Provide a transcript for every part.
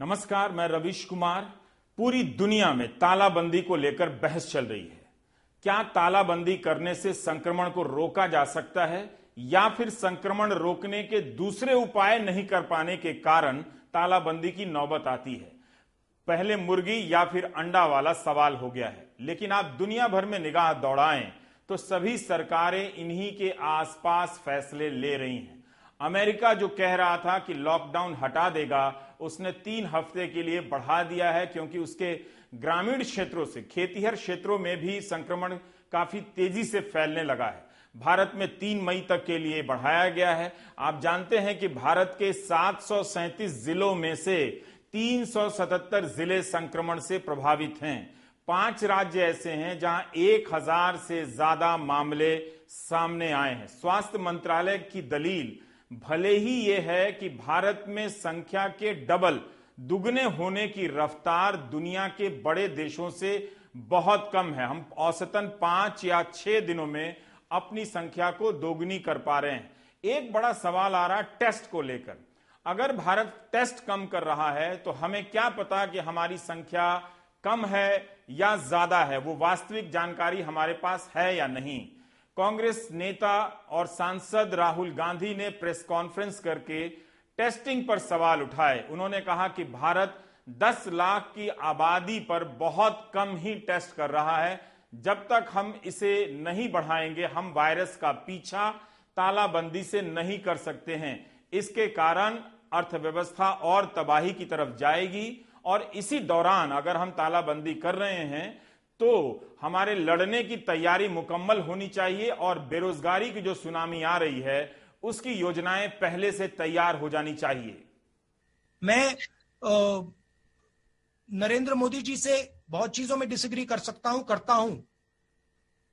नमस्कार, मैं रवीश कुमार। पूरी दुनिया में तालाबंदी को लेकर बहस चल रही है। क्या तालाबंदी करने से संक्रमण को रोका जा सकता है या फिर संक्रमण रोकने के दूसरे उपाय नहीं कर पाने के कारण तालाबंदी की नौबत आती है। पहले मुर्गी या फिर अंडा वाला सवाल हो गया है, लेकिन आप दुनिया भर में निगाह दौड़ाएं तो सभी सरकारें इन्हीं के आसपास फैसले ले रही हैं। अमेरिका जो कह रहा था कि लॉकडाउन हटा देगा, उसने 3 हफ्ते के लिए बढ़ा दिया है, क्योंकि उसके ग्रामीण क्षेत्रों से खेतीहर क्षेत्रों में भी संक्रमण काफी तेजी से फैलने लगा है। भारत में 3 मई तक के लिए बढ़ाया गया है। आप जानते हैं कि भारत के 737 जिलों में से 377 जिले संक्रमण से प्रभावित हैं। 5 राज्य ऐसे हैं जहां 1000 से ज्यादा मामले सामने आए हैं। स्वास्थ्य मंत्रालय की दलील भले ही ये है कि भारत में संख्या के दुगने होने की रफ्तार दुनिया के बड़े देशों से बहुत कम है। हम औसतन 5 या 6 दिनों में अपनी संख्या को दोगुनी कर पा रहे हैं। एक बड़ा सवाल आ रहा है टेस्ट को लेकर। अगर भारत टेस्ट कम कर रहा है तो हमें क्या पता कि हमारी संख्या कम है या ज्यादा है, वो वास्तविक जानकारी हमारे पास है या नहीं। कांग्रेस नेता और सांसद राहुल गांधी ने प्रेस कॉन्फ्रेंस करके टेस्टिंग पर सवाल उठाए। उन्होंने कहा कि भारत 10 लाख की आबादी पर बहुत कम ही टेस्ट कर रहा है। जब तक हम इसे नहीं बढ़ाएंगे हम वायरस का पीछा तालाबंदी से नहीं कर सकते हैं। इसके कारण अर्थव्यवस्था और तबाही की तरफ जाएगी, और इसी दौरान अगर हम तालाबंदी कर रहे हैं तो हमारे लड़ने की तैयारी मुकम्मल होनी चाहिए और बेरोजगारी की जो सुनामी आ रही है उसकी योजनाएं पहले से तैयार हो जानी चाहिए। मैं नरेंद्र मोदी जी से बहुत चीजों में डिसएग्री कर सकता हूं, करता हूं,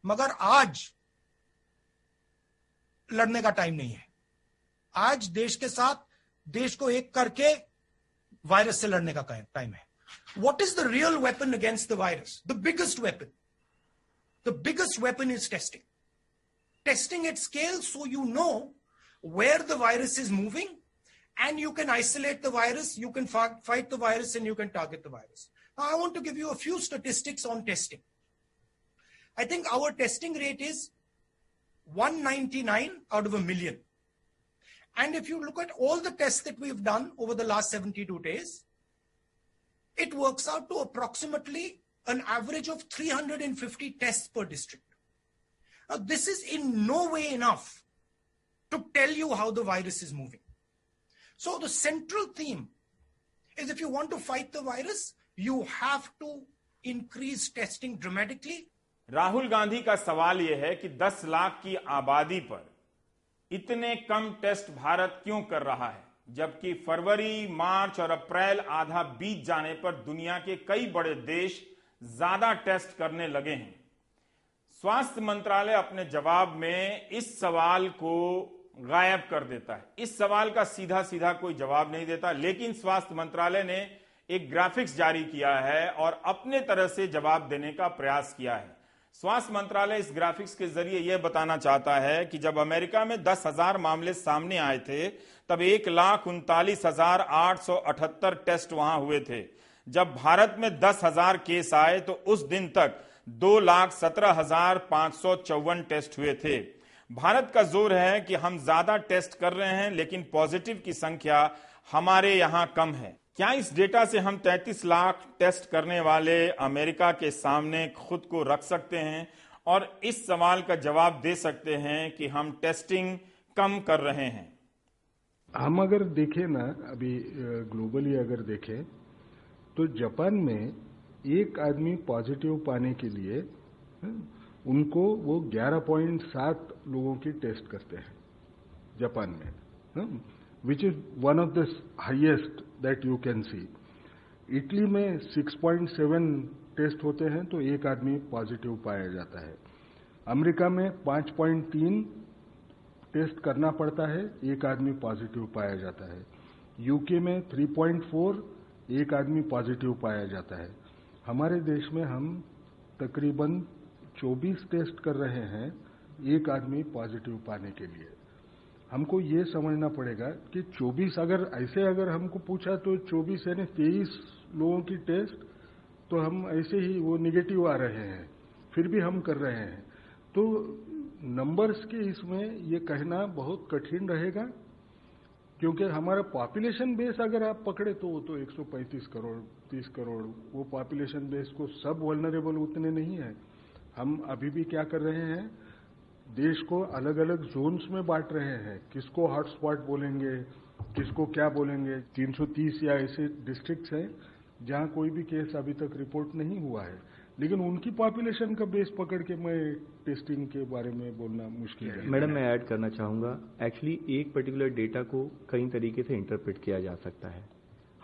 मगर आज लड़ने का टाइम नहीं है। आज देश के साथ, देश को एक करके वायरस से लड़ने का टाइम है। What is the real weapon against the virus? The biggest weapon is testing. Testing at scale so you know where the virus is moving and you can isolate the virus, you can fight the virus and you can target the virus. Now I want to give you a few statistics on testing. I think our testing rate is 199 out of a million. And if you look at all the tests that we've done over the last 72 days, it works out to approximately an average of 350 tests per district. Now, this is in no way enough to tell you how the virus is moving. So the central theme is if you want to fight the virus, you have to increase testing dramatically. Rahul Gandhi का सवाल यह है कि 10 लाख की आबादी पर इतने कम test Bharat क्यों कर रहा है, जबकि फरवरी, मार्च और अप्रैल आधा बीत जाने पर दुनिया के कई बड़े देश ज्यादा टेस्ट करने लगे हैं। स्वास्थ्य मंत्रालय अपने जवाब में इस सवाल को गायब कर देता है। इस सवाल का सीधा सीधा कोई जवाब नहीं देता, लेकिन स्वास्थ्य मंत्रालय ने एक ग्राफिक्स जारी किया है और अपने तरह से जवाब देने का प्रयास किया है। स्वास्थ्य मंत्रालय इस ग्राफिक्स के जरिए यह बताना चाहता है कि जब अमेरिका में 10,000 मामले सामने आए थे तब 1,39,878 टेस्ट वहां हुए थे। जब भारत में 10,000 केस आए तो उस दिन तक 2,17,554 टेस्ट हुए थे। भारत का जोर है कि हम ज्यादा टेस्ट कर रहे हैं, लेकिन पॉजिटिव की संख्या हमारे यहाँ कम है। क्या इस डेटा से हम 33 लाख टेस्ट करने वाले अमेरिका के सामने खुद को रख सकते हैं और इस सवाल का जवाब दे सकते हैं कि हम टेस्टिंग कम कर रहे हैं? हम अगर देखें ना, अभी ग्लोबली अगर देखें तो जापान में एक आदमी पॉजिटिव पाने के लिए उनको वो 11.7 लोगों की टेस्ट करते हैं जापान में, which is one of the highest that you can see. Italy में 6.7 टेस्ट होते हैं तो एक आदमी पॉजिटिव पाया जाता है। अमेरिका में 5.3 टेस्ट करना पड़ता है, एक आदमी पॉजिटिव पाया जाता है। यूके में 3.4, एक आदमी पॉजिटिव पाया जाता है। हमारे देश में हम तकरीबन 24 टेस्ट कर रहे हैं एक आदमी पॉजिटिव पाने के लिए। हमको ये समझना पड़ेगा कि 24 अगर हमको पूछा तो 24 यानी 23 लोगों की टेस्ट तो हम ऐसे ही वो निगेटिव आ रहे हैं, फिर भी हम कर रहे हैं। तो नंबर्स के इसमें ये कहना बहुत कठिन रहेगा क्योंकि हमारा पॉपुलेशन बेस अगर आप पकड़े तो वो तो 135 करोड़ 30 करोड़ वो पॉपुलेशन बेस को सब वल्नरेबल उतने नहीं है। हम अभी भी क्या कर रहे हैं, देश को अलग अलग जोन्स में बांट रहे हैं, किसको हॉटस्पॉट बोलेंगे किसको क्या बोलेंगे। 330 या ऐसे डिस्ट्रिक्ट्स हैं जहां कोई भी केस अभी तक रिपोर्ट नहीं हुआ है, लेकिन उनकी पॉपुलेशन का बेस पकड़ के मैं टेस्टिंग के बारे में बोलना मुश्किल है। मैडम मैं ऐड करना चाहूंगा, एक्चुअली एक पर्टिकुलर डेटा को कई तरीके से इंटरप्रेट किया जा सकता है।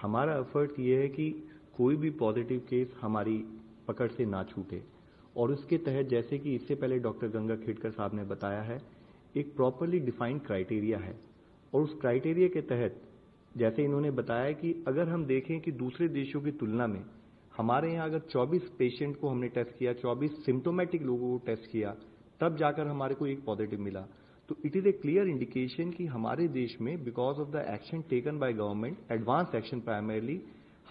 हमारा एफर्ट ये है कि कोई भी पॉजिटिव केस हमारी पकड़ से ना छूटे और उसके तहत जैसे कि इससे पहले डॉक्टर गंगा खेडकर साहब ने बताया है एक प्रॉपरली डिफाइंड क्राइटेरिया है और उस क्राइटेरिया के तहत जैसे इन्होंने बताया कि अगर हम देखें कि दूसरे देशों की तुलना में हमारे यहाँ अगर 24 पेशेंट को हमने टेस्ट किया, 24 सिम्टोमेटिक लोगों को टेस्ट किया तब जाकर हमारे को एक पॉजिटिव मिला, तो it is a clear indication कि हमारे देश में because of the action taken by government, advance action primarily,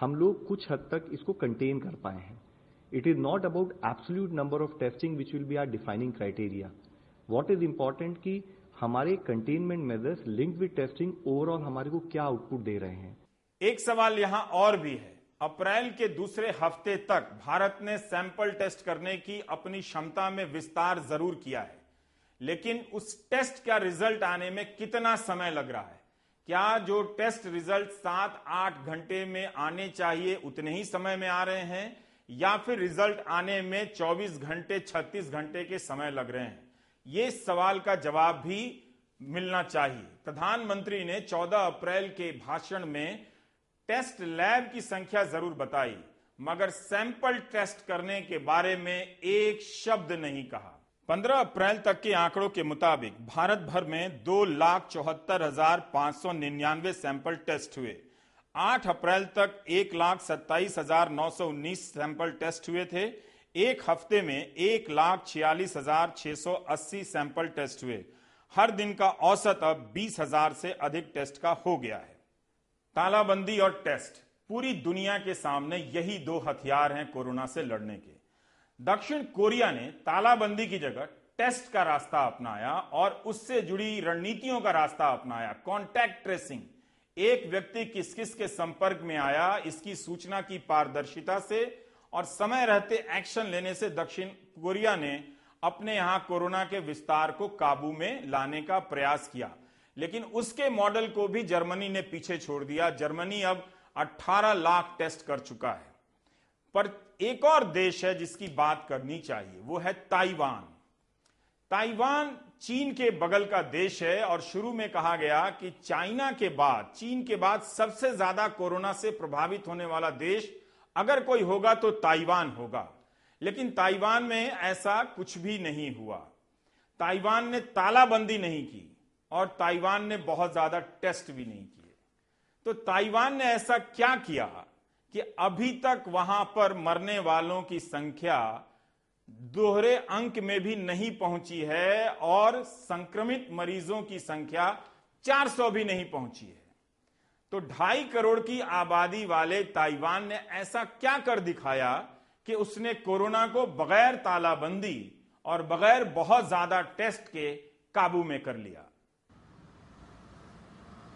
हम लोग कुछ हद तक इसको कंटेन कर पाए हैं। It is not about absolute number of testing which will be our defining criteria. What is important कि हमारे containment measures linked with testing overall हमारे को क्या output दे रहे हैं। एक सवाल यहाँ और भी है, अप्रैल के दूसरे हफ्ते तक भारत ने सैंपल टेस्ट करने की अपनी क्षमता में विस्तार जरूर किया है, लेकिन उस टेस्ट का रिजल्ट आने में कितना समय लग रहा है? क्या जो टेस्ट रिजल्ट 7-8 घंटे में आने चाहिए उतने ही समय में आ रहे हैं या फिर रिजल्ट आने में 24 घंटे 36 घंटे के समय लग रहे हैं? ये सवाल का जवाब भी मिलना चाहिए। प्रधानमंत्री ने 14 अप्रैल के भाषण में टेस्ट लैब की संख्या जरूर बताई मगर सैंपल टेस्ट करने के बारे में एक शब्द नहीं कहा। 15 अप्रैल तक के आंकड़ों के मुताबिक भारत भर में 2,74,599 सैंपल टेस्ट हुए। 8 अप्रैल तक 1,27,919 सैंपल टेस्ट हुए थे। एक हफ्ते में 1,46,680 सैंपल टेस्ट हुए। हर दिन का औसत अब 20,000 से अधिक टेस्ट का हो गया है। तालाबंदी और टेस्ट पूरी दुनिया के सामने यही दो हथियार हैं कोरोना से लड़ने के। दक्षिण कोरिया ने तालाबंदी की जगह टेस्ट का रास्ता अपनाया और उससे जुड़ी रणनीतियों का रास्ता अपनाया। कॉन्टैक्ट ट्रेसिंग, एक व्यक्ति किस किस के संपर्क में आया इसकी सूचना की पारदर्शिता से और समय रहते एक्शन लेने से दक्षिण कोरिया ने अपने यहां कोरोना के विस्तार को काबू में लाने का प्रयास किया, लेकिन उसके मॉडल को भी जर्मनी ने पीछे छोड़ दिया। जर्मनी अब 18 लाख टेस्ट कर चुका है। पर एक और देश है जिसकी बात करनी चाहिए, वो है ताइवान। ताइवान चीन के बगल का देश है और शुरू में कहा गया कि चाइना के बाद, चीन के बाद सबसे ज्यादा कोरोना से प्रभावित होने वाला देश अगर कोई होगा तो ताइवान होगा, लेकिन ताइवान में ऐसा कुछ भी नहीं हुआ। ताइवान ने तालाबंदी नहीं की और ताइवान ने बहुत ज्यादा टेस्ट भी नहीं किए। तो ताइवान ने ऐसा क्या किया कि अभी तक वहां पर मरने वालों की संख्या दोहरे अंक में भी नहीं पहुंची है और संक्रमित मरीजों की संख्या 400 भी नहीं पहुंची है? तो 2.5 करोड़ की आबादी वाले ताइवान ने ऐसा क्या कर दिखाया कि उसने कोरोना को बगैर तालाबंदी और बगैर बहुत ज्यादा टेस्ट के काबू में कर लिया?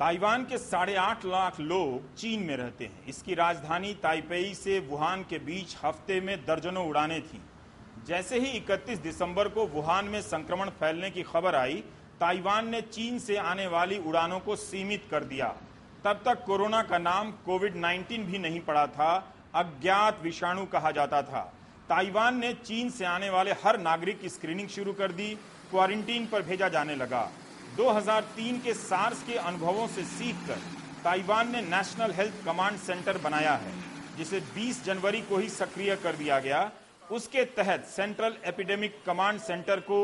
ताइवान के 8.5 लाख लोग चीन में रहते हैं। इसकी राजधानी ताइपेई से वुहान के बीच हफ्ते में दर्जनों उड़ानें थीं। जैसे ही 31 दिसंबर को वुहान में संक्रमण फैलने की खबर आई, ताइवान ने चीन से आने वाली उड़ानों को सीमित कर दिया। तब तक कोरोना का नाम कोविड 19 भी नहीं पड़ा था, अज्ञात विषाणु कहा जाता था। ताइवान ने चीन से आने वाले हर नागरिक की स्क्रीनिंग शुरू कर दी, क्वारंटीन पर भेजा जाने लगा। 2003 के सार्स के अनुभवों से सीखकर ताइवान ने नेशनल हेल्थ कमांड सेंटर बनाया है, जिसे 20 जनवरी को ही सक्रिय कर दिया गया। उसके तहत सेंट्रल एपिडेमिक कमांड सेंटर को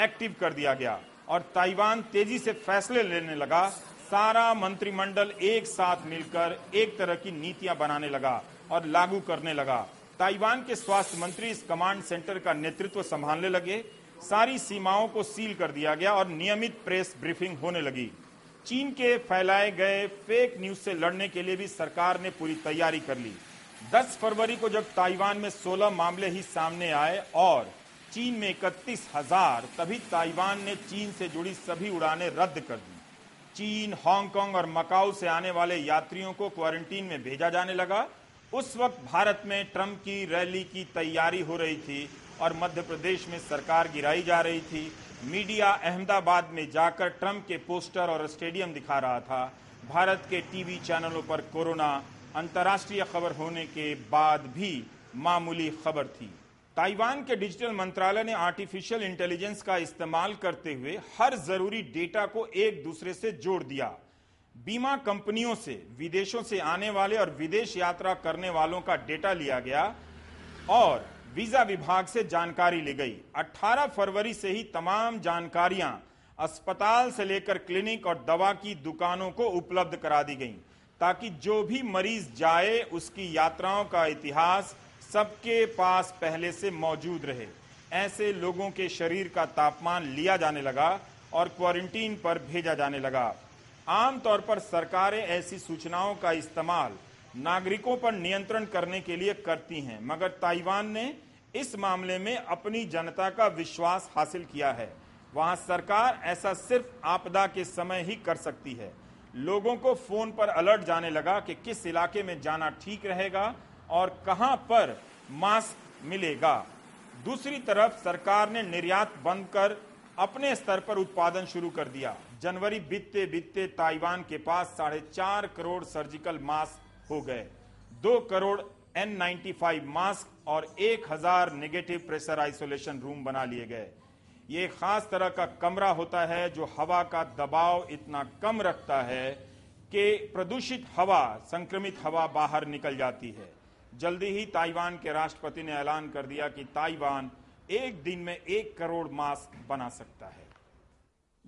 एक्टिव कर दिया गया और ताइवान तेजी से फैसले लेने लगा। सारा मंत्रिमंडल एक साथ मिलकर एक तरह की नीतियां बनाने लगा और लागू करने लगा। ताइवान के स्वास्थ्य मंत्री इस कमांड सेंटर का नेतृत्व संभालने लगे। सारी सीमाओं को सील कर दिया गया और नियमित प्रेस ब्रीफिंग होने लगी। चीन के फैलाए गए फेक न्यूज से लड़ने के लिए भी सरकार ने पूरी तैयारी कर ली। 10 फरवरी को जब ताइवान में 16 मामले ही सामने आए और चीन में 31,000, तभी ताइवान ने चीन से जुड़ी सभी उड़ानें रद्द कर दी। चीन, हांगकांग और मकाऊ से आने वाले यात्रियों को क्वारंटीन में भेजा जाने लगा। उस वक्त भारत में ट्रम्प की रैली की तैयारी हो रही थी और मध्य प्रदेश में सरकार गिराई जा रही थी। मीडिया अहमदाबाद में जाकर ट्रम्प के पोस्टर और स्टेडियम दिखा रहा था। भारत के टीवी चैनलों पर कोरोना अंतर्राष्ट्रीय खबर होने के बाद भी मामूली खबर थी। ताइवान के डिजिटल मंत्रालय ने आर्टिफिशियल इंटेलिजेंस का इस्तेमाल करते हुए हर जरूरी डेटा को एक दूसरे से जोड़ दिया। बीमा कंपनियों से, विदेशों से आने वाले और विदेश यात्रा करने वालों का डेटा लिया गया और वीजा विभाग से जानकारी ली गई। 18 फरवरी से ही तमाम जानकारियां अस्पताल से लेकर क्लिनिक और दवा की दुकानों को उपलब्ध करा दी गईं, ताकि जो भी मरीज जाए उसकी यात्राओं का इतिहास सबके पास पहले से मौजूद रहे। ऐसे लोगों के शरीर का तापमान लिया जाने लगा और क्वारंटीन पर भेजा जाने लगा। आमतौर पर सरकारें ऐसी सूचनाओं का इस्तेमाल नागरिकों पर नियंत्रण करने के लिए करती हैं, मगर ताइवान ने इस मामले में अपनी जनता का विश्वास हासिल किया है। वहां सरकार ऐसा सिर्फ आपदा के समय ही कर सकती है। लोगों को फोन पर अलर्ट जाने लगा कि किस इलाके में जाना ठीक रहेगा और कहां पर मास्क मिलेगा। दूसरी तरफ सरकार ने निर्यात बंद कर अपने स्तर पर उत्पादन शुरू कर दिया। जनवरी बीतते बीतते ताइवान के पास 4.5 करोड़ सर्जिकल मास्क हो गए, 2 करोड़ N95 मास्क और 1,000 नेगेटिव प्रेशर आइसोलेशन रूम बना लिए गए। ये खास तरह का कमरा होता है जो हवा का दबाव इतना कम रखता है कि प्रदूषित हवा, संक्रमित हवा बाहर निकल जाती है। जल्दी ही ताइवान के राष्ट्रपति ने ऐलान कर दिया कि ताइवान एक दिन में 1 करोड़ मास्क बना सकता है।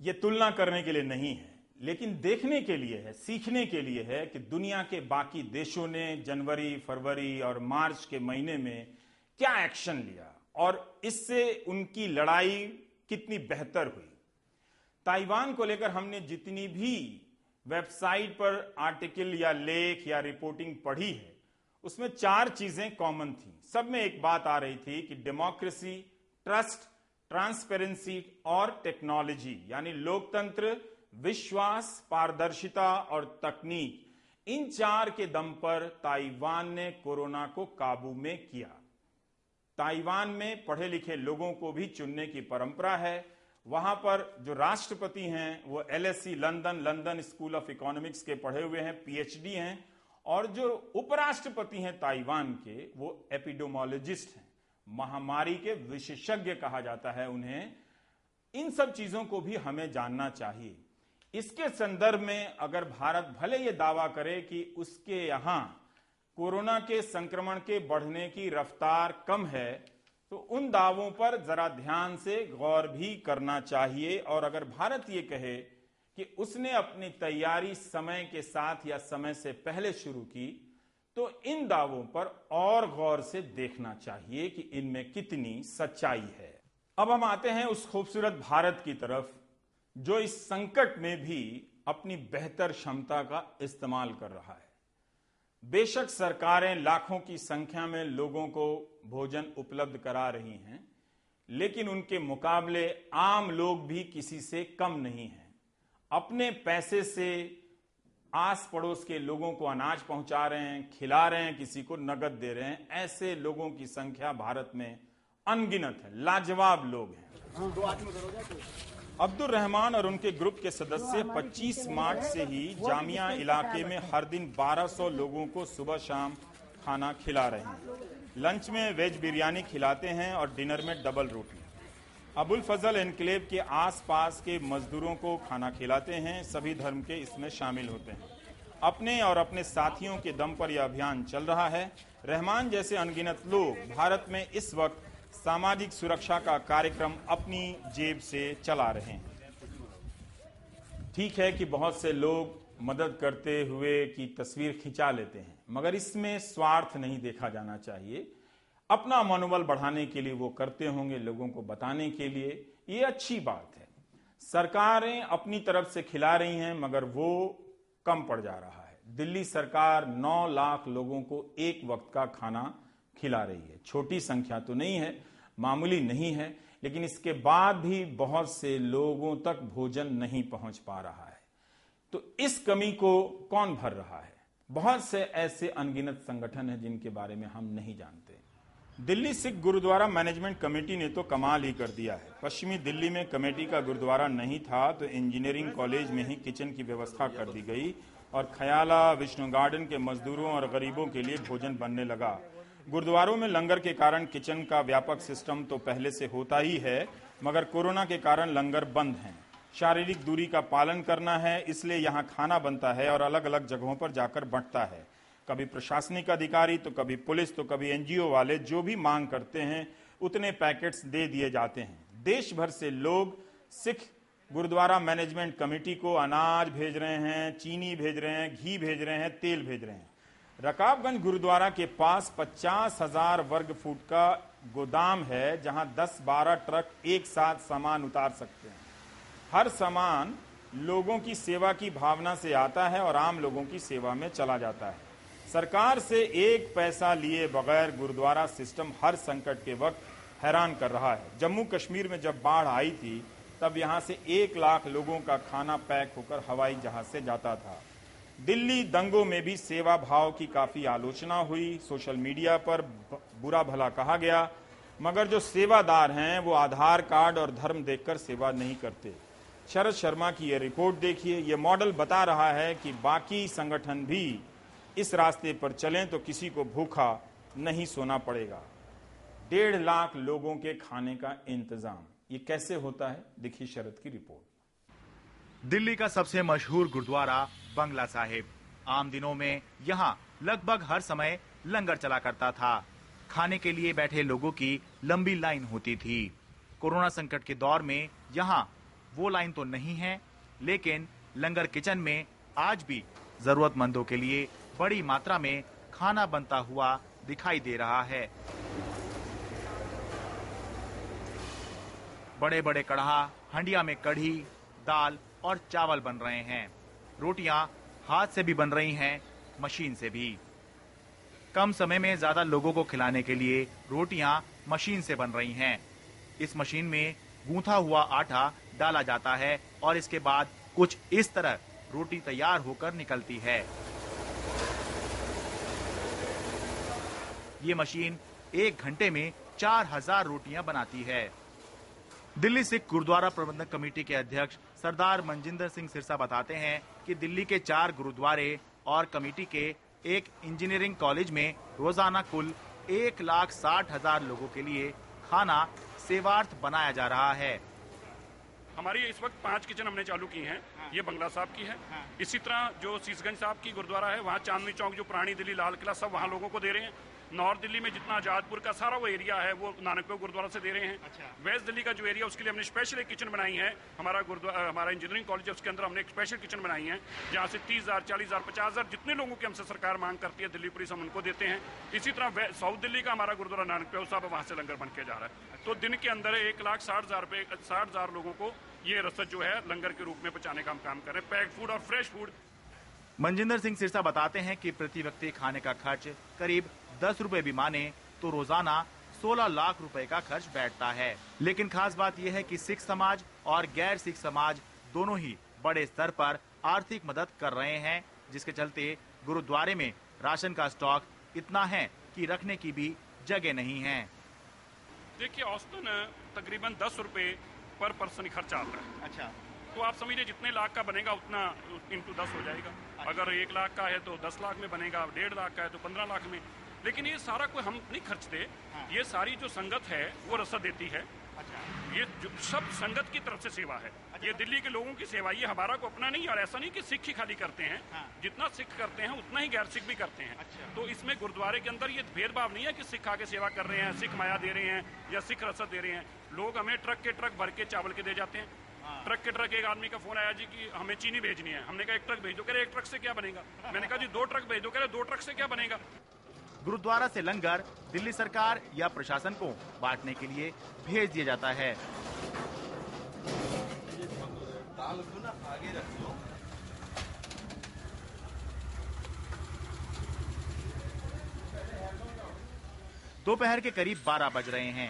ये तुलना करने के लिए नहीं है, लेकिन देखने के लिए है, सीखने के लिए है कि दुनिया के बाकी देशों ने जनवरी, फरवरी और मार्च के महीने में क्या एक्शन लिया और इससे उनकी लड़ाई कितनी बेहतर हुई। ताइवान को लेकर हमने जितनी भी वेबसाइट पर आर्टिकल या लेख या रिपोर्टिंग पढ़ी है, उसमें 4 चीजें कॉमन थी। सब में एक बात आ रही थी कि डेमोक्रेसी, ट्रस्ट, ट्रांसपेरेंसी और टेक्नोलॉजी, यानी लोकतंत्र, विश्वास, पारदर्शिता और तकनीक, इन 4 के दम पर ताइवान ने कोरोना को काबू में किया। ताइवान में पढ़े लिखे लोगों को भी चुनने की परंपरा है। वहां पर जो राष्ट्रपति हैं वो LSE London school of economics के पढ़े हुए हैं, PhD हैं, और जो उपराष्ट्रपति हैं ताइवान के वो एपिडोमोलोजिस्ट हैं, महामारी के विशेषज्ञ कहा जाता है उन्हें। इन सब चीजों को भी हमें जानना चाहिए। इसके संदर्भ में अगर भारत भले ये दावा करे कि उसके यहाँ कोरोना के संक्रमण के बढ़ने की रफ्तार कम है, तो उन दावों पर जरा ध्यान से गौर भी करना चाहिए। और अगर भारत ये कहे कि उसने अपनी तैयारी समय के साथ या समय से पहले शुरू की, तो इन दावों पर और गौर से देखना चाहिए कि इनमें कितनी सच्चाई है। अब हम आते हैं उस खूबसूरत भारत की तरफ जो इस संकट में भी अपनी बेहतर क्षमता का इस्तेमाल कर रहा है। बेशक सरकारें लाखों की संख्या में लोगों को भोजन उपलब्ध करा रही हैं, लेकिन उनके मुकाबले आम लोग भी किसी से कम नहीं हैं। अपने पैसे से आस पड़ोस के लोगों को अनाज पहुंचा रहे हैं, खिला रहे हैं, किसी को नगद दे रहे हैं। ऐसे लोगों की संख्या भारत में अनगिनत है, लाजवाब लोग हैं। अब्दुल रहमान और उनके ग्रुप के सदस्य 25 मार्च से ही जामिया इलाके में हर दिन 1200 लोगों को सुबह शाम खाना खिला रहे हैं। लंच में वेज बिरयानी खिलाते हैं और डिनर में डबल रोटी। अबुल फजल एनक्लेव के आसपास के मजदूरों को खाना खिलाते हैं। सभी धर्म के इसमें शामिल होते हैं। अपने और अपने साथियों के दम पर यह अभियान चल रहा है। रहमान जैसे अनगिनत लोग भारत में इस वक्त सामाजिक सुरक्षा का कार्यक्रम अपनी जेब से चला रहे हैं। ठीक है कि बहुत से लोग मदद करते हुए की तस्वीर खिंचा लेते हैं, मगर इसमें स्वार्थ नहीं देखा जाना चाहिए। अपना मनोबल बढ़ाने के लिए वो करते होंगे, लोगों को बताने के लिए, ये अच्छी बात है। सरकारें अपनी तरफ से खिला रही हैं मगर वो कम पड़ जा रहा है। दिल्ली सरकार 9 लाख लोगों को एक वक्त का खाना खिला रही है। छोटी संख्या तो नहीं है, मामूली नहीं है, लेकिन इसके बाद भी बहुत से लोगों तक भोजन नहीं पहुंच पा रहा है। तो इस कमी को कौन भर रहा है? बहुत से ऐसे अनगिनत संगठन हैं जिनके बारे में हम नहीं जानते। दिल्ली सिख गुरुद्वारा मैनेजमेंट कमेटी ने तो कमाल ही कर दिया है। पश्चिमी दिल्ली में कमेटी का गुरुद्वारा नहीं था तो इंजीनियरिंग कॉलेज में ही किचन की व्यवस्था कर दी गई और खयाला विष्णु गार्डन के मजदूरों और गरीबों के लिए भोजन बनने लगा। गुरुद्वारों में लंगर के कारण किचन का व्यापक सिस्टम तो पहले से होता ही है, मगर कोरोना के कारण लंगर बंद हैं। शारीरिक दूरी का पालन करना है, इसलिए यहाँ खाना बनता है और अलग अलग जगहों पर जाकर बंटता है। कभी प्रशासनिक अधिकारी तो कभी पुलिस तो कभी एनजीओ वाले जो भी मांग करते हैं उतने पैकेट्स दे दिए जाते हैं। देश भर से लोग सिख गुरुद्वारा मैनेजमेंट कमेटी को अनाज भेज रहे हैं, चीनी भेज रहे हैं, घी भेज रहे हैं, तेल भेज रहे हैं। रकाबगंज गुरुद्वारा के पास 50,000 वर्ग फुट का गोदाम है जहां 10-12 ट्रक एक साथ सामान उतार सकते हैं। हर सामान लोगों की सेवा की भावना से आता है और आम लोगों की सेवा में चला जाता है। सरकार से एक पैसा लिए बगैर गुरुद्वारा सिस्टम हर संकट के वक्त हैरान कर रहा है। जम्मू कश्मीर में जब बाढ़ आई थी तब यहां से 1 लाख लोगों का खाना पैक होकर हवाई जहाज से जाता था। दिल्ली दंगों में भी सेवा भाव की काफी आलोचना हुई, सोशल मीडिया पर बुरा भला कहा गया, मगर जो सेवादार हैं वो आधार कार्ड और धर्म देखकर सेवा नहीं करते। शरद शर्मा की ये रिपोर्ट देखिए। ये मॉडल बता रहा है कि बाकी संगठन भी इस रास्ते पर चलें तो किसी को भूखा नहीं सोना पड़ेगा। 1.5 लाख लोगों के खाने का इंतजाम ये कैसे होता है, देखिए शरद की रिपोर्ट। दिल्ली का सबसे मशहूर गुरुद्वारा बंगला साहिब आम दिनों में यहाँ लगभग हर समय लंगर चला करता था। खाने के लिए बैठे लोगों की लंबी लाइन होती थी। कोरोना संकट के दौर में यहाँ वो लाइन तो नहीं है, लेकिन लंगर किचन में आज भी जरूरतमंदों के लिए बड़ी मात्रा में खाना बनता हुआ दिखाई दे रहा है। बड़े बड़े कढ़ा हंडिया में कढ़ी दाल और चावल बन रहे हैं। रोटियां हाथ से भी बन रही हैं, मशीन से भी। कम समय में ज्यादा लोगों को खिलाने के लिए रोटियां मशीन से बन रही हैं। इस मशीन में गूंथा हुआ आटा डाला जाता है और इसके बाद कुछ इस तरह रोटी तैयार होकर निकलती है। ये मशीन 1 घंटे में 4000 रोटियां बनाती है। दिल्ली सिख गुरुद्वारा प्रबंधन कमेटी के अध्यक्ष सरदार मनजिंदर सिंह सिरसा बताते हैं कि दिल्ली के 4 गुरुद्वारे और कमेटी के एक इंजीनियरिंग कॉलेज में रोजाना कुल 1,60,000 लोगों के लिए खाना सेवार्थ बनाया जा रहा है। हमारी इस वक्त 5 किचन हमने चालू की हैं। ये बंगला साहब की है। इसी तरह जो शीशगंज साहब की गुरुद्वारा है वहाँ चांदनी चौक जो पुरानी दिल्ली लाल किला सब वहाँ लोगों को दे रहे हैं। नॉर्थ दिल्ली में जितना आजादपुर का सारा वो एरिया है वो नानकदेव गुरुद्वारा से दे रहे हैं। वेस्ट दिल्ली का जो एरिया उसके लिए हमने स्पेशल एक किचन बनाई है। हमारा इंजीनियरिंग कॉलेज है उसके अंदर हमने एक स्पेशल किचन बनाई है जहाँ से 30,000 40,000 50,000 जितने लोगों की हमसे सरकार मांग करती है दिल्ली पुलिस हम उनको देते हैं। इसी तरह साउथ दिल्ली का हमारा गुरुद्वारा नानकदेव साहब वहाँ से लंगर बन के जा रहा है। तो दिन के अंदर 1,60,000 लोगों को ये रसद जो है लंगर के रूप में पहुँचाने का हम काम कर रहे हैं, पैक्ड फूड और फ्रेश फूड। मनजिंदर सिंह सिरसा बताते हैं कि प्रति व्यक्ति खाने का खर्च करीब 10 रुपए भी माने तो रोजाना 16 लाख रुपए का खर्च बैठता है। लेकिन खास बात यह है कि सिख समाज और गैर सिख समाज दोनों ही बड़े स्तर पर आर्थिक मदद कर रहे हैं, जिसके चलते गुरुद्वारे में राशन का स्टॉक इतना है कि रखने की भी जगह नहीं है। देखिए औसतन तकरीबन 10 रुपए पर पर्सन खर्च आता है। अच्छा, तो आप समझिए जितने लाख का बनेगा उतना इंटू 10 हो जाएगा। अगर 1 लाख का है तो 10 लाख में बनेगा, 1.5 लाख का है तो 15 लाख में। लेकिन ये सारा कोई हम नहीं खर्चते। हाँ। ये सारी जो संगत है वो रसद देती है। अच्छा। ये सब संगत की तरफ से सेवा है। अच्छा। ये दिल्ली के लोगों की सेवा, ये हमारा को अपना नहीं। और ऐसा नहीं कि सिख ही खाली करते हैं। हाँ। जितना सिख करते हैं उतना ही गैर सिख भी करते हैं। अच्छा। तो इसमें गुरुद्वारे के अंदर ये भेदभाव नहीं है कि सिख आके सेवा कर रहे हैं, सिख माया दे रहे हैं या सिख रसद दे रहे हैं। लोग हमें ट्रक भर के चावल के दे जाते हैं। ट्रक एक आदमी का फोन आया जी कि हमें चीनी भेजनी है। हमने कहा एक ट्रक भेज दो, कह रहे एक ट्रक से क्या बनेगा। मैंने कहा जी 2 ट्रक भेज दो, कह रहे 2 ट्रक से क्या बनेगा। गुरुद्वारा से लंगर दिल्ली सरकार या प्रशासन को बांटने के लिए भेज दिया जाता है। लाल को ना आगे रख दो। दोपहर के करीब 12 बज रहे हैं।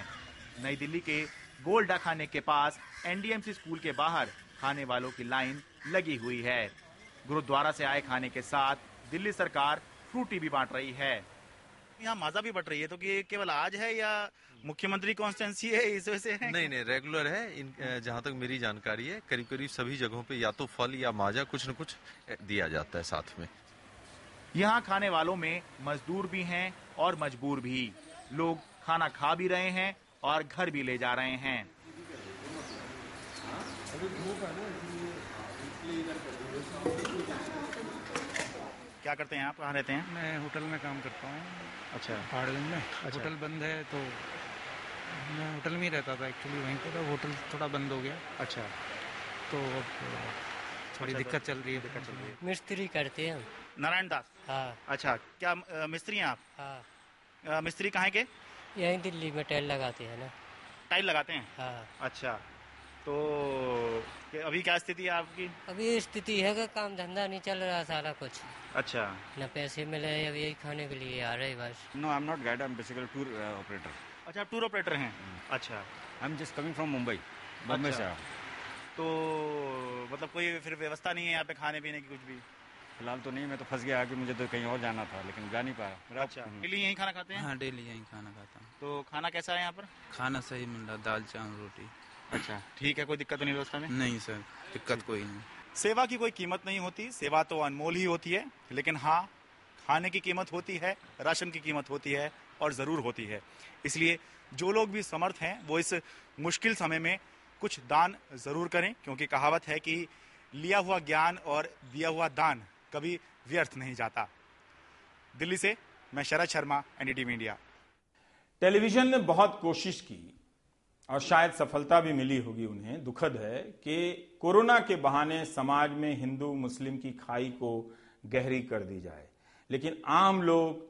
नई दिल्ली के गोल्डा खाने के पास एनडीएमसी स्कूल के बाहर खाने वालों की लाइन लगी हुई है। गुरुद्वारा से आए खाने के साथ दिल्ली सरकार फ्रूटी भी बांट रही है। यहाँ माजा भी बट रही है, तो कि केवल आज है या मुख्यमंत्री कॉन्स्टेंसी है इस वजह से? नहीं, रेगुलर है। जहाँ तक मेरी जानकारी है करीब करीब सभी जगहों पे या तो फल या माजा कुछ न कुछ दिया जाता है साथ में। यहाँ खाने वालों में मजदूर भी हैं और मजबूर भी। लोग खाना खा भी रहे हैं और घर भी ले जा रहे हैं। क्या करते हैं आप, कहाँ रहते हैं? मैं होटल में काम करता हूँ। अच्छा, पहाड़गंज में। अच्छा। होटल बंद है तो मैं होटल में ही रहता था एक्चुअली, वहीं पर। होटल थोड़ा बंद हो गया। अच्छा, तो अब थोड़ी दिक्कत चल रही है। मिस्त्री करते हैं। नारायण दास? हाँ। अच्छा, क्या मिस्त्री हैं आप? हाँ। मिस्त्री कहाँ के? यहीं दिल्ली में टाइल लगाते हैं ना। टाइल लगाते हैं? हाँ। अच्छा, तो अभी क्या स्थिति है आपकी? अभी स्थिति है कि काम धंधा नहीं चल रहा सारा कुछ। अच्छा। ना पैसे मिले, अब यही खाने के लिए आ रहे बस। No, I am not guide, I am basically tour operator. अच्छा, आप टूर ऑपरेटर हैं? अच्छा। I am just coming from Mumbai, Bombay से। तो मतलब कोई फिर व्यवस्था नहीं है यहाँ पे खाने पीने की कुछ भी? फिलहाल तो नहीं, मैं तो फंस गया कि मुझे तो कहीं और जाना था लेकिन जा नहीं पाया। अच्छा, डेली यहीं खाना खाते हैं? हाँ, डेली यहीं खाना खाता हूँ। तो खाना कैसा है यहाँ पर? खाना सही मिल रहा, दाल चावल रोटी। अच्छा, ठीक है, कोई दिक्कत नहीं व्यवस्था में? नहीं सर, दिक्कत कोई नहीं। सेवा की कोई कीमत नहीं होती, सेवा तो अनमोल ही होती है। लेकिन हाँ, खाने की कीमत होती है, राशन की कीमत होती है और ज़रूर होती है। इसलिए जो लोग भी समर्थ हैं वो इस मुश्किल समय में कुछ दान ज़रूर करें, क्योंकि कहावत है कि लिया हुआ ज्ञान और दिया हुआ दान कभी व्यर्थ नहीं जाता। दिल्ली से मैं Sharad Sharma, NDTV India. Television ने बहुत कोशिश की और शायद सफलता भी मिली होगी उन्हें। दुखद है कि कोरोना के बहाने समाज में हिंदू मुस्लिम की खाई को गहरी कर दी जाए, लेकिन आम लोग,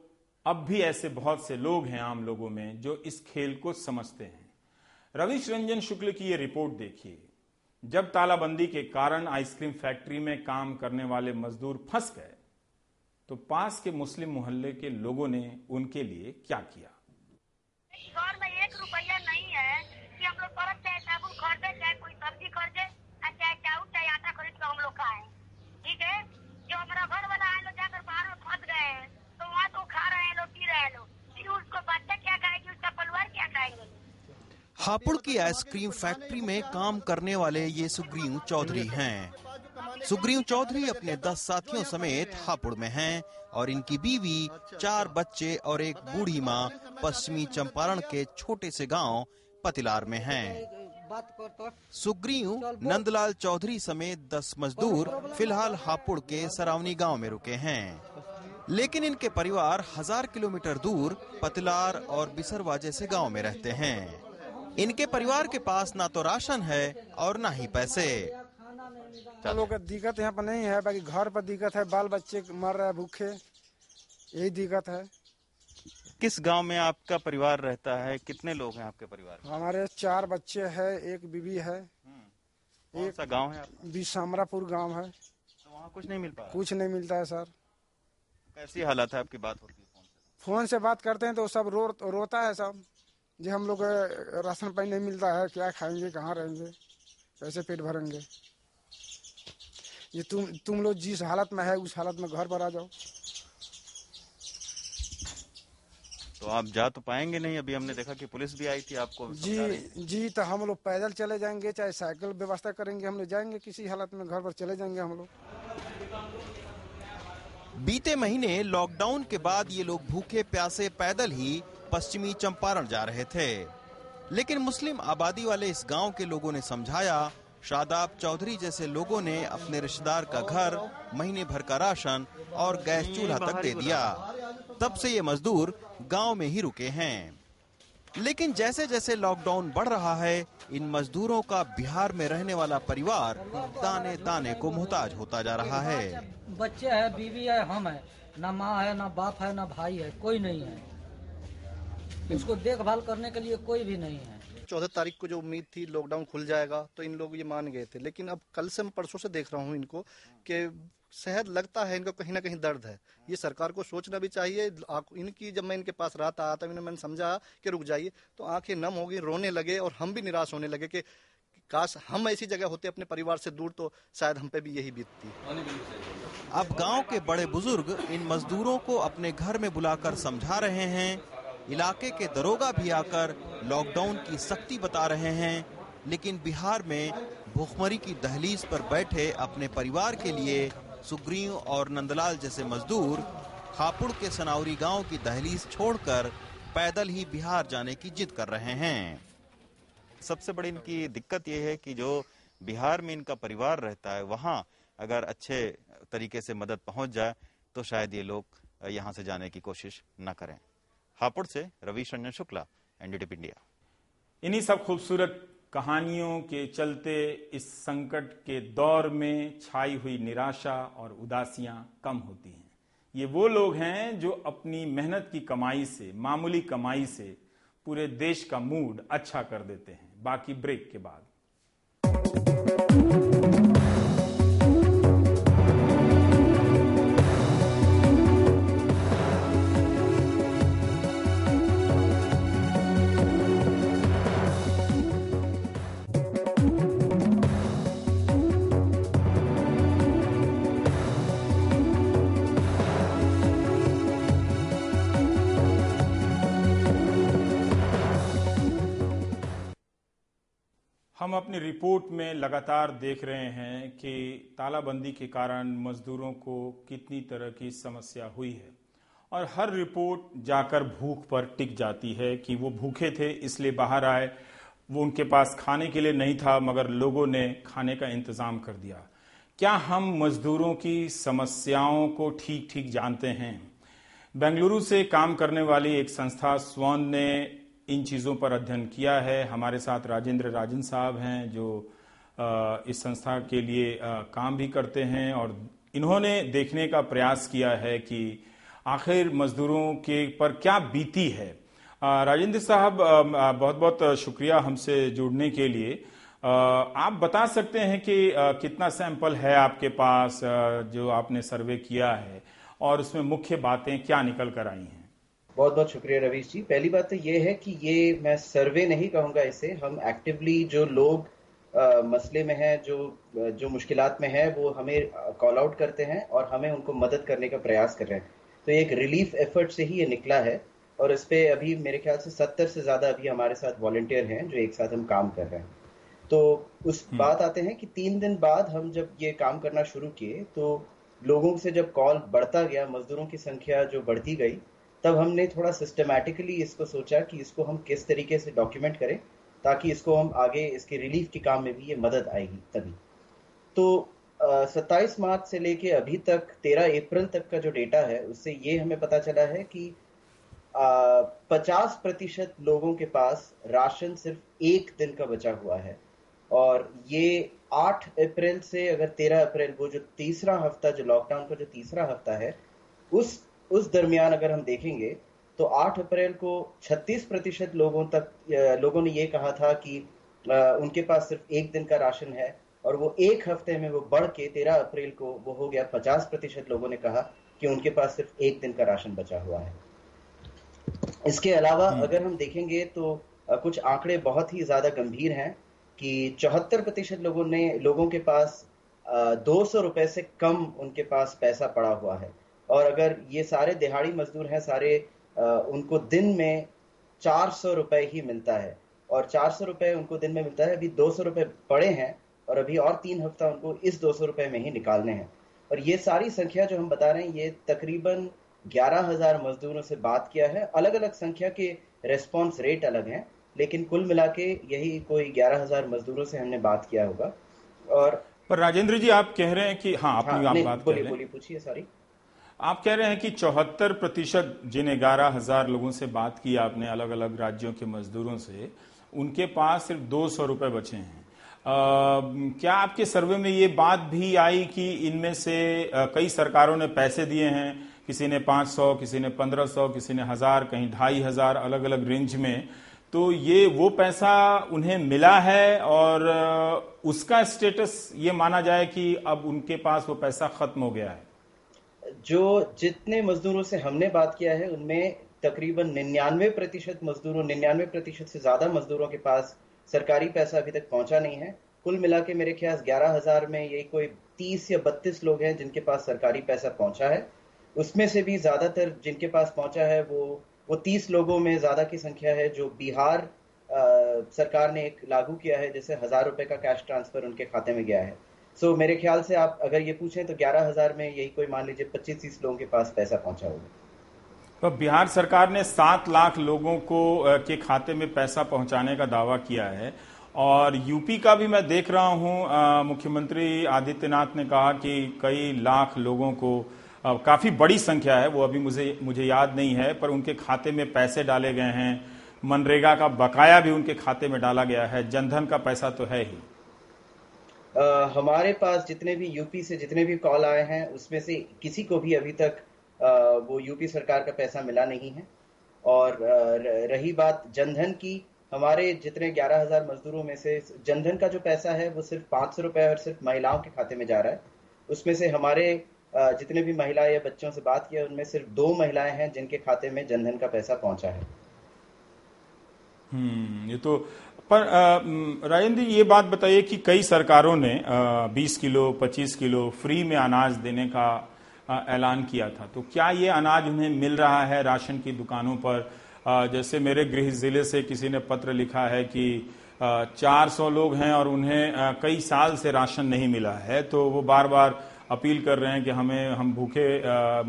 अब भी ऐसे बहुत से लोग हैं आम लोगों में जो इस खेल को समझते हैं। रविश रंजन शुक्ल की ये रिपोर्ट देखिए। जब तालाबंदी के कारण आइसक्रीम फैक्ट्री में काम करने वाले मजदूर फंस गए तो पास के मुस्लिम मोहल्ले के लोगों ने उनके लिए क्या किया। हापुड़ की आइसक्रीम फैक्ट्री में काम करने वाले ये सुग्रीव चौधरी हैं। सुग्रीव चौधरी अपने 10 साथियों समेत हापुड़ में हैं और इनकी बीवी, 4 बच्चे और एक बूढ़ी माँ पश्चिमी चंपारण के छोटे से गांव पतिलार में हैं। सुग्रीव नंदलाल चौधरी समेत 10 मजदूर फिलहाल हापुड़ के सरावनी गांव में रुके हैं, लेकिन इनके परिवार 1000 किलोमीटर दूर पतिलार और बिसरवा जैसे गाँव में रहते हैं। इनके परिवार के पास ना तो राशन है और ना ही पैसे। लोगों का दिक्कत यहाँ पर नहीं है, बाकी घर पर दिक्कत है, बाल बच्चे मर रहे भूखे, यही दिक्कत है। किस गांव में आपका परिवार रहता है, कितने लोग हैं आपके परिवार में? हमारे 4 बच्चे हैं, एक बीवी है। कौन सा गाँव है आपका? बिसामरापुर गाँव है। तो वहाँ कुछ नहीं मिल पाता? कुछ नहीं मिलता है सर। कैसी हालत है आपकी? बात होती है फोन से बात करते हैं तो सब रोता है सब, जी हम लोग राशन पानी नहीं मिलता है, क्या खाएंगे, कहाँ रहेंगे, कैसे पेट भरेंगे। ये तुम लोग जिस हालत में है उस हालत में घर पर आ जाओ। तो आप जा तो पाएंगे नहीं, अभी हमने देखा कि पुलिस भी आई थी आपको जी। तो हम लोग पैदल चले जाएंगे, चाहे साइकिल व्यवस्था करेंगे, हम लोग जाएंगे, किसी हालत में घर पर चले जाएंगे हम लोग। बीते महीने लॉकडाउन के बाद ये लोग भूखे प्यासे पैदल ही पश्चिमी चंपारण जा रहे थे, लेकिन मुस्लिम आबादी वाले इस गांव के लोगों ने समझाया। शादाब चौधरी जैसे लोगों ने अपने रिश्तेदार का घर, महीने भर का राशन और गैस चूल्हा तक दे दिया। तब से ये मजदूर गांव में ही रुके हैं, लेकिन जैसे जैसे लॉकडाउन बढ़ रहा है इन मजदूरों का बिहार में रहने वाला परिवार दाने दाने को मोहताज होता जा रहा है। बच्चे है, बीवी है, हम है, न माँ है, न बाप है, न भाई है, कोई नहीं है। इसको देखभाल करने के लिए कोई भी नहीं है। 14 तारीख को जो उम्मीद थी लॉकडाउन खुल जाएगा तो इन लोग ये मान गए थे, लेकिन अब कल से मैं परसों से देख रहा हूँ इनको कि शहद लगता है इनको कहीं ना कहीं दर्द है। ये सरकार को सोचना भी चाहिए। इनकी जब मैं इनके पास रात आया था मैंने समझा कि रुक जाइए, तो आंखें नम हो गई, रोने लगे और हम भी निराश होने लगे कि काश हम ऐसी जगह होते अपने परिवार से दूर, तो शायद हम पे भी यही बीतती। अब गांव के बड़े बुजुर्ग इन मजदूरों को अपने घर में बुलाकर समझा रहे हैं। इलाके के दरोगा भी आकर लॉकडाउन की सख्ती बता रहे हैं, लेकिन बिहार में भूखमरी की दहलीज पर बैठे अपने परिवार के लिए सुग्रीव और नंदलाल जैसे मजदूर हापुड़ के सनावरी गांव की दहलीज छोड़कर पैदल ही बिहार जाने की जिद कर रहे हैं। सबसे बड़ी इनकी दिक्कत यह है कि जो बिहार में इनका परिवार रहता है वहाँ अगर अच्छे तरीके से मदद पहुँच जाए तो शायद ये लोग यहाँ से जाने की कोशिश न करें। हापुड़ से रवीश शुक्ला, एनडीटीवी इंडिया। इन्हीं सब खूबसूरत कहानियों के चलते इस संकट के दौर में छाई हुई निराशा और उदासियां कम होती हैं। ये वो लोग हैं जो अपनी मेहनत की कमाई से, मामूली कमाई से पूरे देश का मूड अच्छा कर देते हैं। बाकी ब्रेक के बाद। हम अपनी रिपोर्ट में लगातार देख रहे हैं कि तालाबंदी के कारण मजदूरों को कितनी तरह की समस्या हुई है और हर रिपोर्ट जाकर भूख पर टिक जाती है कि वो भूखे थे इसलिए बाहर आए, वो उनके पास खाने के लिए नहीं था मगर लोगों ने खाने का इंतजाम कर दिया। क्या हम मजदूरों की समस्याओं को ठीक ठीक जानते हैं? बेंगलुरु से काम करने वाली एक संस्था स्वान ने इन चीज़ों पर अध्ययन किया है। हमारे साथ राजेंद्र राजन साहब हैं जो इस संस्था के लिए काम भी करते हैं और इन्होंने देखने का प्रयास किया है कि आखिर मजदूरों के पर क्या बीती है। राजेंद्र साहब, बहुत बहुत शुक्रिया हमसे जुड़ने के लिए। आप बता सकते हैं कि कितना सैंपल है आपके पास जो आपने सर्वे किया है और उसमें मुख्य बातें क्या निकल कर आई हैं? बहुत बहुत शुक्रिया रवीश जी। पहली बात तो ये है कि ये मैं सर्वे नहीं कहूँगा इसे, हम एक्टिवली जो लोग मसले में हैं, जो मुश्किलात में हैं वो हमें कॉल आउट करते हैं और हमें उनको मदद करने का प्रयास कर रहे हैं। तो एक रिलीफ एफर्ट से ही ये निकला है और इस पर अभी मेरे ख्याल से 70 से ज़्यादा अभी हमारे साथ वॉलंटियर हैं जो एक साथ हम काम कर रहे हैं। तो उस बात आते हैं कि 3 दिन बाद हम जब ये काम करना शुरू किए तो लोगों से जब कॉल बढ़ता गया, मजदूरों की संख्या जो बढ़ती गई, तब हमने थोड़ा सिस्टमैटिकली इसको सोचा कि इसको हम किस तरीके से डॉक्यूमेंट करें ताकि इसको हम आगे इसके रिलीफ के काम में भी ये मदद आएगी। तभी तो 27 मार्च से लेके अभी तक 13 अप्रैल तक का जो डेटा है उससे ये हमें पता चला है कि 50% लोगों के पास राशन सिर्फ 1 दिन का बचा हुआ है और ये 8 अप्रैल से अगर 13 अप्रैल वो जो तीसरा हफ्ता, जो लॉकडाउन का जो तीसरा हफ्ता है, उस दरमियान अगर हम देखेंगे तो 8 अप्रैल को 36% लोगों ने ये कहा था कि उनके पास सिर्फ 1 दिन का राशन है और वो एक हफ्ते में वो बढ़ के 13 अप्रैल को वो हो गया 50% लोगों ने कहा कि उनके पास सिर्फ 1 दिन का राशन बचा हुआ है। इसके अलावा अगर हम देखेंगे तो कुछ आंकड़े बहुत ही ज्यादा गंभीर हैं कि 74% लोगों के पास 200 रुपए से कम उनके पास पैसा पड़ा हुआ है और अगर ये सारे दिहाड़ी मजदूर हैं सारे उनको दिन में 400 रुपए ही मिलता है और 400 रुपए उनको दिन में मिलता है। अभी 200 रुपए पड़े हैं और अभी और 3 हफ्ता उनको इस 200 रुपए में ही निकालने हैं और ये सारी संख्या जो हम बता रहे हैं ये तकरीबन 11,000 मजदूरों से बात किया है। अलग अलग संख्या के रेस्पॉन्स रेट अलग हैं लेकिन कुल मिला के यही कोई 11,000 मजदूरों से हमने बात किया होगा। और पर राजेंद्र जी आप कह रहे हैं कि आप कह रहे हैं कि 74% जिन 11,000 लोगों से बात की आपने अलग अलग राज्यों के मजदूरों से, उनके पास सिर्फ 200 रुपये बचे हैं। क्या आपके सर्वे में ये बात भी आई कि इनमें से कई सरकारों ने पैसे दिए हैं, किसी ने 500, किसी ने 1,500, किसी ने 1,000, कहीं 2,500, अलग अलग रेंज में, तो ये वो पैसा उन्हें मिला है और उसका स्टेटस ये माना जाए कि अब उनके पास वो पैसा खत्म हो गया है। जो जितने मजदूरों से हमने बात किया है उनमें तकरीबन 99% मजदूरों 99% से ज्यादा मजदूरों के पास सरकारी पैसा अभी तक पहुंचा नहीं है। कुल मिला के मेरे ख्याल 11,000 में यही कोई 30 या 32 लोग हैं जिनके पास सरकारी पैसा पहुंचा है। उसमें से भी ज्यादातर जिनके पास पहुंचा है वो 30 लोगों में ज्यादा की संख्या है जो बिहार सरकार ने एक लागू किया है, जैसे 1,000 रुपए का कैश ट्रांसफर उनके खाते में गया है। सो मेरे ख्याल से आप अगर ये पूछें तो 11,000 में यही कोई मान लीजिए 25-30 लोगों के पास पैसा पहुंचा होगा। तो बिहार सरकार ने 7 लाख लोगों को के खाते में पैसा पहुंचाने का दावा किया है और यूपी का भी मैं देख रहा हूं, मुख्यमंत्री आदित्यनाथ ने कहा कि कई लाख लोगों को, काफी बड़ी संख्या है, वो अभी मुझे याद नहीं है, पर उनके खाते में पैसे डाले गए हैं। मनरेगा का बकाया भी उनके खाते में डाला गया है। जनधन का पैसा तो है ही। हमारे पास जितने भी यूपी से जितने भी कॉल आए हैं उसमें से किसी को भी अभी तक वो यूपी सरकार का पैसा मिला नहीं है। और रही बात जनधन की, हमारे जितने 11,000 मजदूरों में से जनधन का जो पैसा है वो सिर्फ 500 रुपए और सिर्फ महिलाओं के खाते में जा रहा है। उसमें से हमारे जितने भी महिलाएं या बच्चों से बात किया उनमें सिर्फ 2 महिलाएं हैं जिनके खाते में जनधन का पैसा पहुंचा है। ये तो पर राजेंद्र ये बात बताइए कि कई सरकारों ने 20 किलो 25 किलो फ्री में अनाज देने का ऐलान किया था, तो क्या ये अनाज उन्हें मिल रहा है राशन की दुकानों पर? जैसे मेरे गृह जिले से किसी ने पत्र लिखा है कि 400 लोग हैं और उन्हें कई साल से राशन नहीं मिला है, तो वो बार बार अपील कर रहे हैं कि हम भूखे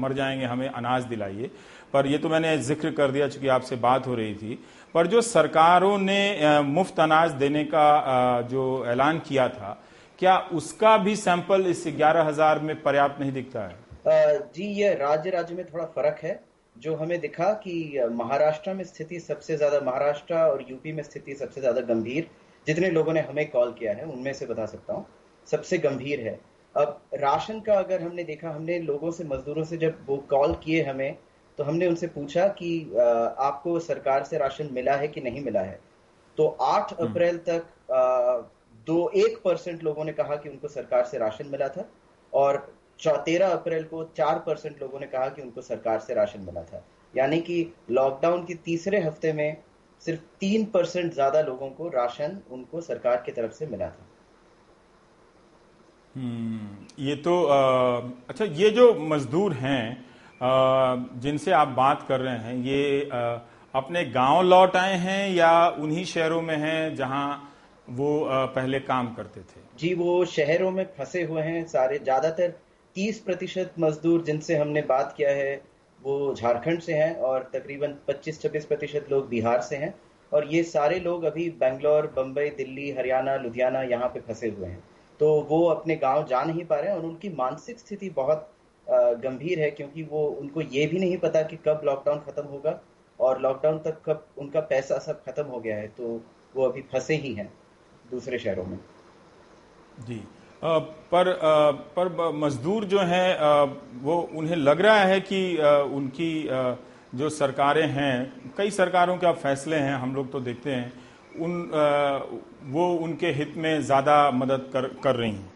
मर जाएंगे, हमें अनाज दिलाइए। पर ये तो मैंने जिक्र कर दिया चूंकि आपसे बात हो रही थी। पर जो सरकारों ने मुफ्त अनाज देने का जो ऐलान किया था, क्या उसका भी सैंपल इस 11,000 में पर्याप्त नहीं दिखता है? जी, ये राज्य में थोड़ा फर्क है। जो हमें दिखा कि महाराष्ट्र में स्थिति सबसे ज्यादा, महाराष्ट्र और यूपी में स्थिति सबसे ज्यादा गंभीर, जितने लोगों ने हमें कॉल किया है उनमें से बता सकता हूँ, सबसे गंभीर है। अब राशन का अगर हमने देखा, हमने लोगों से, मजदूरों से जब वो कॉल किए हमें, तो हमने उनसे पूछा कि आपको सरकार से राशन मिला है कि नहीं मिला है, तो 8 अप्रैल तक 1% लोगों ने कहा कि उनको सरकार से राशन मिला था और 13 अप्रैल को 4% लोगों ने कहा कि उनको सरकार से राशन मिला था। यानी कि लॉकडाउन के तीसरे हफ्ते में सिर्फ 3% ज्यादा लोगों को राशन उनको सरकार की तरफ से मिला था। ये तो अच्छा, ये जो मजदूर हैं जिनसे आप बात कर रहे हैं, ये अपने गांव लौट आए हैं या उन्हीं शहरों में हैं जहां वो पहले काम करते थे? जी, वो शहरों में फंसे हुए हैं सारे। ज्यादातर 30% मजदूर जिनसे हमने बात किया है वो झारखंड से हैं और तकरीबन 25-26% लोग बिहार से हैं और ये सारे लोग अभी बेंगलोर, बम्बई, दिल्ली, हरियाणा, लुधियाना यहाँ पे फंसे हुए हैं। तो वो अपने गांव जा नहीं पा रहे हैं और उनकी मानसिक स्थिति बहुत गंभीर है क्योंकि उनको ये भी नहीं पता कि कब लॉकडाउन खत्म होगा और लॉकडाउन तक कब उनका पैसा सब खत्म हो गया है, तो वो अभी फंसे ही हैं दूसरे शहरों में। जी, पर मजदूर जो हैं वो, उन्हें लग रहा है कि उनकी जो सरकारें हैं, कई सरकारों के फैसले हैं, हम लोग तो देखते हैं, वो उनके हित में ज्यादा मदद कर रही हैं।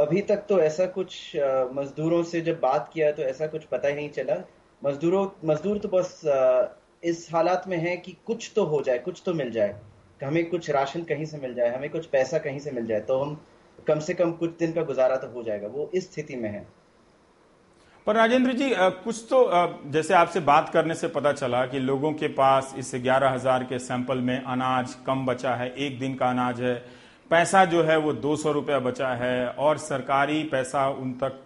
अभी तक तो ऐसा कुछ मजदूरों से जब बात किया तो ऐसा कुछ पता ही नहीं चला। मजदूर तो बस इस हालात में है कि कुछ तो हो जाए, कुछ तो मिल जाए, हमें कुछ राशन कहीं से मिल जाए, हमें कुछ पैसा कहीं से मिल जाए तो हम कम से कम कुछ दिन का गुजारा तो हो जाएगा, वो इस स्थिति में है। पर राजेंद्र जी, कुछ तो जैसे आपसे बात करने से पता चला कि लोगों के पास इस 11,000 के सैंपल में अनाज कम बचा है, एक दिन का अनाज है, पैसा जो है वो 200 रुपया बचा है और सरकारी पैसा उन तक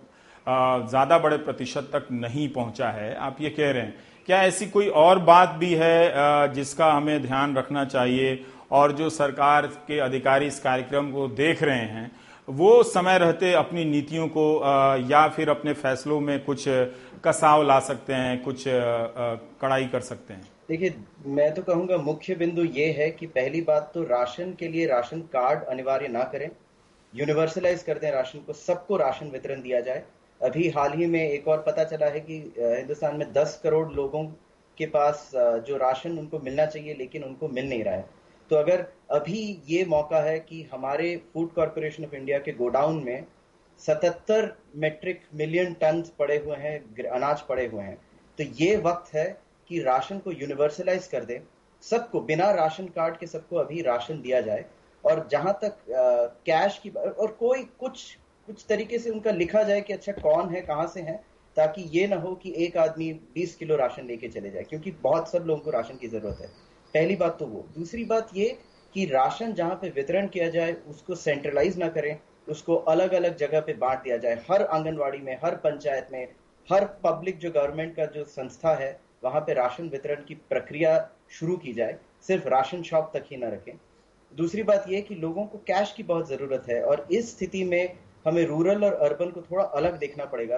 ज्यादा बड़े प्रतिशत तक नहीं पहुंचा है, आप ये कह रहे हैं। क्या ऐसी कोई और बात भी है जिसका हमें ध्यान रखना चाहिए और जो सरकार के अधिकारी इस कार्यक्रम को देख रहे हैं वो समय रहते अपनी नीतियों को या फिर अपने फैसलों में कुछ कसाव ला सकते हैं, कुछ कड़ाई कर सकते हैं? देखिए, मैं तो कहूँगा मुख्य बिंदु ये है कि पहली बात तो राशन के लिए राशन कार्ड अनिवार्य ना करें, यूनिवर्सलाइज कर दें राशन को, सबको राशन वितरण दिया जाए। अभी हाल ही में एक और पता चला है कि हिंदुस्तान में 10 करोड़ लोगों के पास जो राशन उनको मिलना चाहिए लेकिन उनको मिल नहीं रहा है। तो अगर अभी ये मौका है कि हमारे फूड कॉरपोरेशन ऑफ इंडिया के गोडाउन में 77 मेट्रिक मिलियन टन पड़े हुए हैं, अनाज पड़े हुए हैं, तो ये वक्त है कि राशन को यूनिवर्सलाइज कर दे, सबको बिना राशन कार्ड के सबको अभी राशन दिया जाए। और जहां तक कैश की और कोई कुछ तरीके से उनका लिखा जाए कि अच्छा कौन है, कहां से है, ताकि ये ना हो कि एक आदमी 20 किलो राशन लेके चले जाए, क्योंकि बहुत सब लोगों को राशन की जरूरत है। पहली बात तो वो। दूसरी बात ये कि राशन जहां पे वितरण किया जाए उसको सेंट्रलाइज ना करें, उसको अलग अलग जगह पे बांट दिया जाए। हर आंगनवाड़ी में, हर पंचायत में, हर पब्लिक जो गवर्नमेंट का जो संस्था है वहां पे राशन वितरण की प्रक्रिया शुरू की जाए, सिर्फ राशन शॉप तक ही ना रखें। दूसरी बात ये कि लोगों को कैश की बहुत जरूरत है और इस स्थिति में हमें रूरल और अर्बन को थोड़ा अलग देखना पड़ेगा,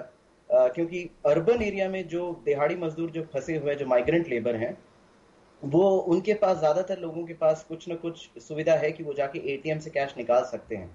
क्योंकि अर्बन एरिया में जो दिहाड़ी मजदूर जो फंसे हुए जो माइग्रेंट लेबर हैं वो उनके पास ज्यादातर लोगों के पास कुछ ना कुछ सुविधा है कि वो जाके एटीएम से कैश निकाल सकते हैं।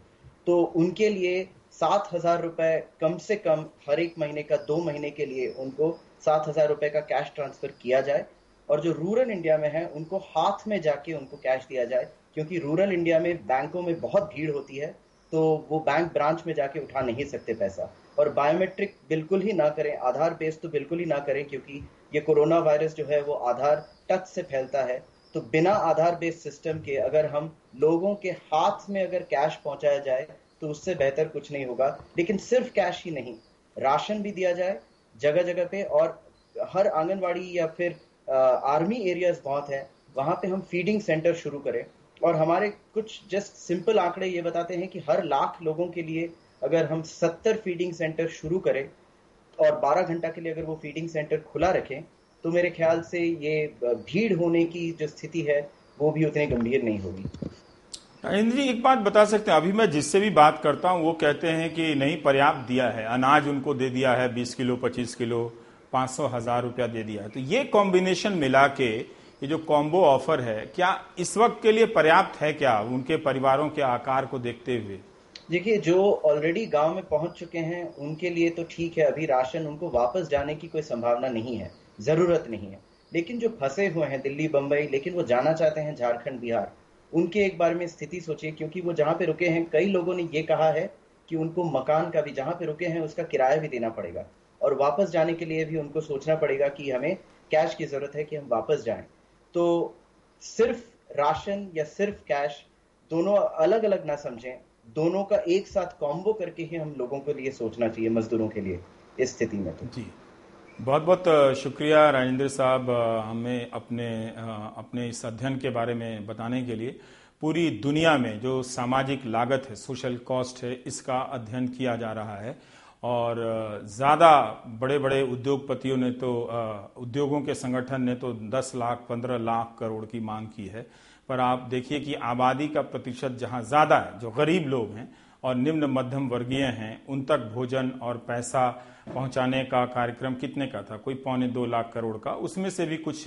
तो उनके लिए 7,000 रुपए कम से कम हर एक महीने का 2 महीने के लिए उनको 7,000 रुपए का कैश ट्रांसफर किया जाए। और जो रूरल इंडिया में है उनको हाथ में जाके उनको कैश दिया जाए, क्योंकि रूरल इंडिया में बैंकों में बहुत भीड़ होती है तो वो बैंक ब्रांच में जाके उठा नहीं सकते पैसा। और बायोमेट्रिक बिल्कुल ही ना करें, आधार बेस्ड तो बिल्कुल ही ना करें, क्योंकि ये कोरोना वायरस जो है वो आधार टच से फैलता है। तो बिना आधार बेस्ड सिस्टम के अगर हम लोगों के हाथ में अगर कैश पहुंचाया जाए तो उससे बेहतर कुछ नहीं होगा। लेकिन सिर्फ कैश ही नहीं, राशन भी दिया जाए जगह जगह पे, और हर आंगनवाड़ी या फिर आर्मी एरियाज बहुत है वहां पे हम फीडिंग सेंटर शुरू करें। और हमारे कुछ जस्ट सिंपल आंकड़े ये बताते हैं कि हर लाख लोगों के लिए अगर हम 70 फीडिंग सेंटर शुरू करें और 12 घंटा के लिए अगर वो फीडिंग सेंटर खुला रखें तो मेरे ख्याल से ये भीड़ होने की जो स्थिति है वो भी उतनी गंभीर नहीं होगी। नरेंद्र जी, एक बात बता सकते हैं, अभी मैं जिससे भी बात करता हूं वो कहते हैं कि नहीं पर्याप्त दिया है, अनाज उनको दे दिया है 20 किलो 25 किलो 500,000 रुपया दे दिया है। तो ये कॉम्बिनेशन मिला के ये जो कॉम्बो ऑफर है क्या इस वक्त के लिए पर्याप्त है क्या उनके परिवारों के आकार को देखते हुए? देखिए, जो ऑलरेडी गांव में पहुंच चुके हैं उनके लिए तो ठीक है, अभी राशन उनको वापस जाने की कोई संभावना नहीं है, जरूरत नहीं है। लेकिन जो फंसे हुए हैं दिल्ली बम्बई, लेकिन वो जाना चाहते हैं झारखंड बिहार, उनके एक बार में स्थिति सोचिए, क्योंकि वो जहां पे रुके हैं कई लोगों ने ये कहा है कि उनको मकान का भी, जहां पे रुके हैं उसका किराया भी देना पड़ेगा और वापस जाने के लिए भी उनको सोचना पड़ेगा कि हमें कैश की जरूरत है कि हम वापस जाएं। तो सिर्फ राशन या सिर्फ कैश दोनों अलग अलग ना समझें, दोनों का एक साथ कॉम्बो करके ही हम लोगों के लिए सोचना चाहिए, मजदूरों के लिए इस स्थिति में। तो जी बहुत बहुत शुक्रिया राजेंद्र साहब, हमें अपने इस अध्ययन के बारे में बताने के लिए। पूरी दुनिया में जो सामाजिक लागत है, सोशल कॉस्ट है, इसका अध्ययन किया जा रहा है और ज़्यादा बड़े बड़े उद्योगपतियों ने तो उद्योगों के संगठन ने तो 10 लाख 15 लाख करोड़ की मांग की है, पर आप देखिए कि आबादी का प्रतिशत जहाँ ज़्यादा है, जो गरीब लोग हैं और निम्न मध्यम वर्गीय हैं, उन तक भोजन और पैसा पहुंचाने का कार्यक्रम कितने का था, कोई 2.25 लाख करोड़ का, उसमें से भी कुछ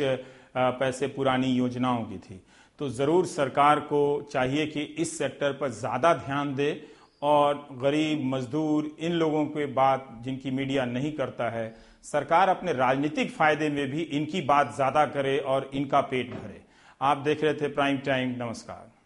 पैसे पुरानी योजनाओं की थी। तो ज़रूर सरकार को चाहिए कि इस सेक्टर पर ज़्यादा ध्यान दे और गरीब मजदूर इन लोगों के बात जिनकी मीडिया नहीं करता है, सरकार अपने राजनीतिक फायदे में भी इनकी बात ज़्यादा करे और इनका पेट भरे। आप देख रहे थे प्राइम टाइम। नमस्कार।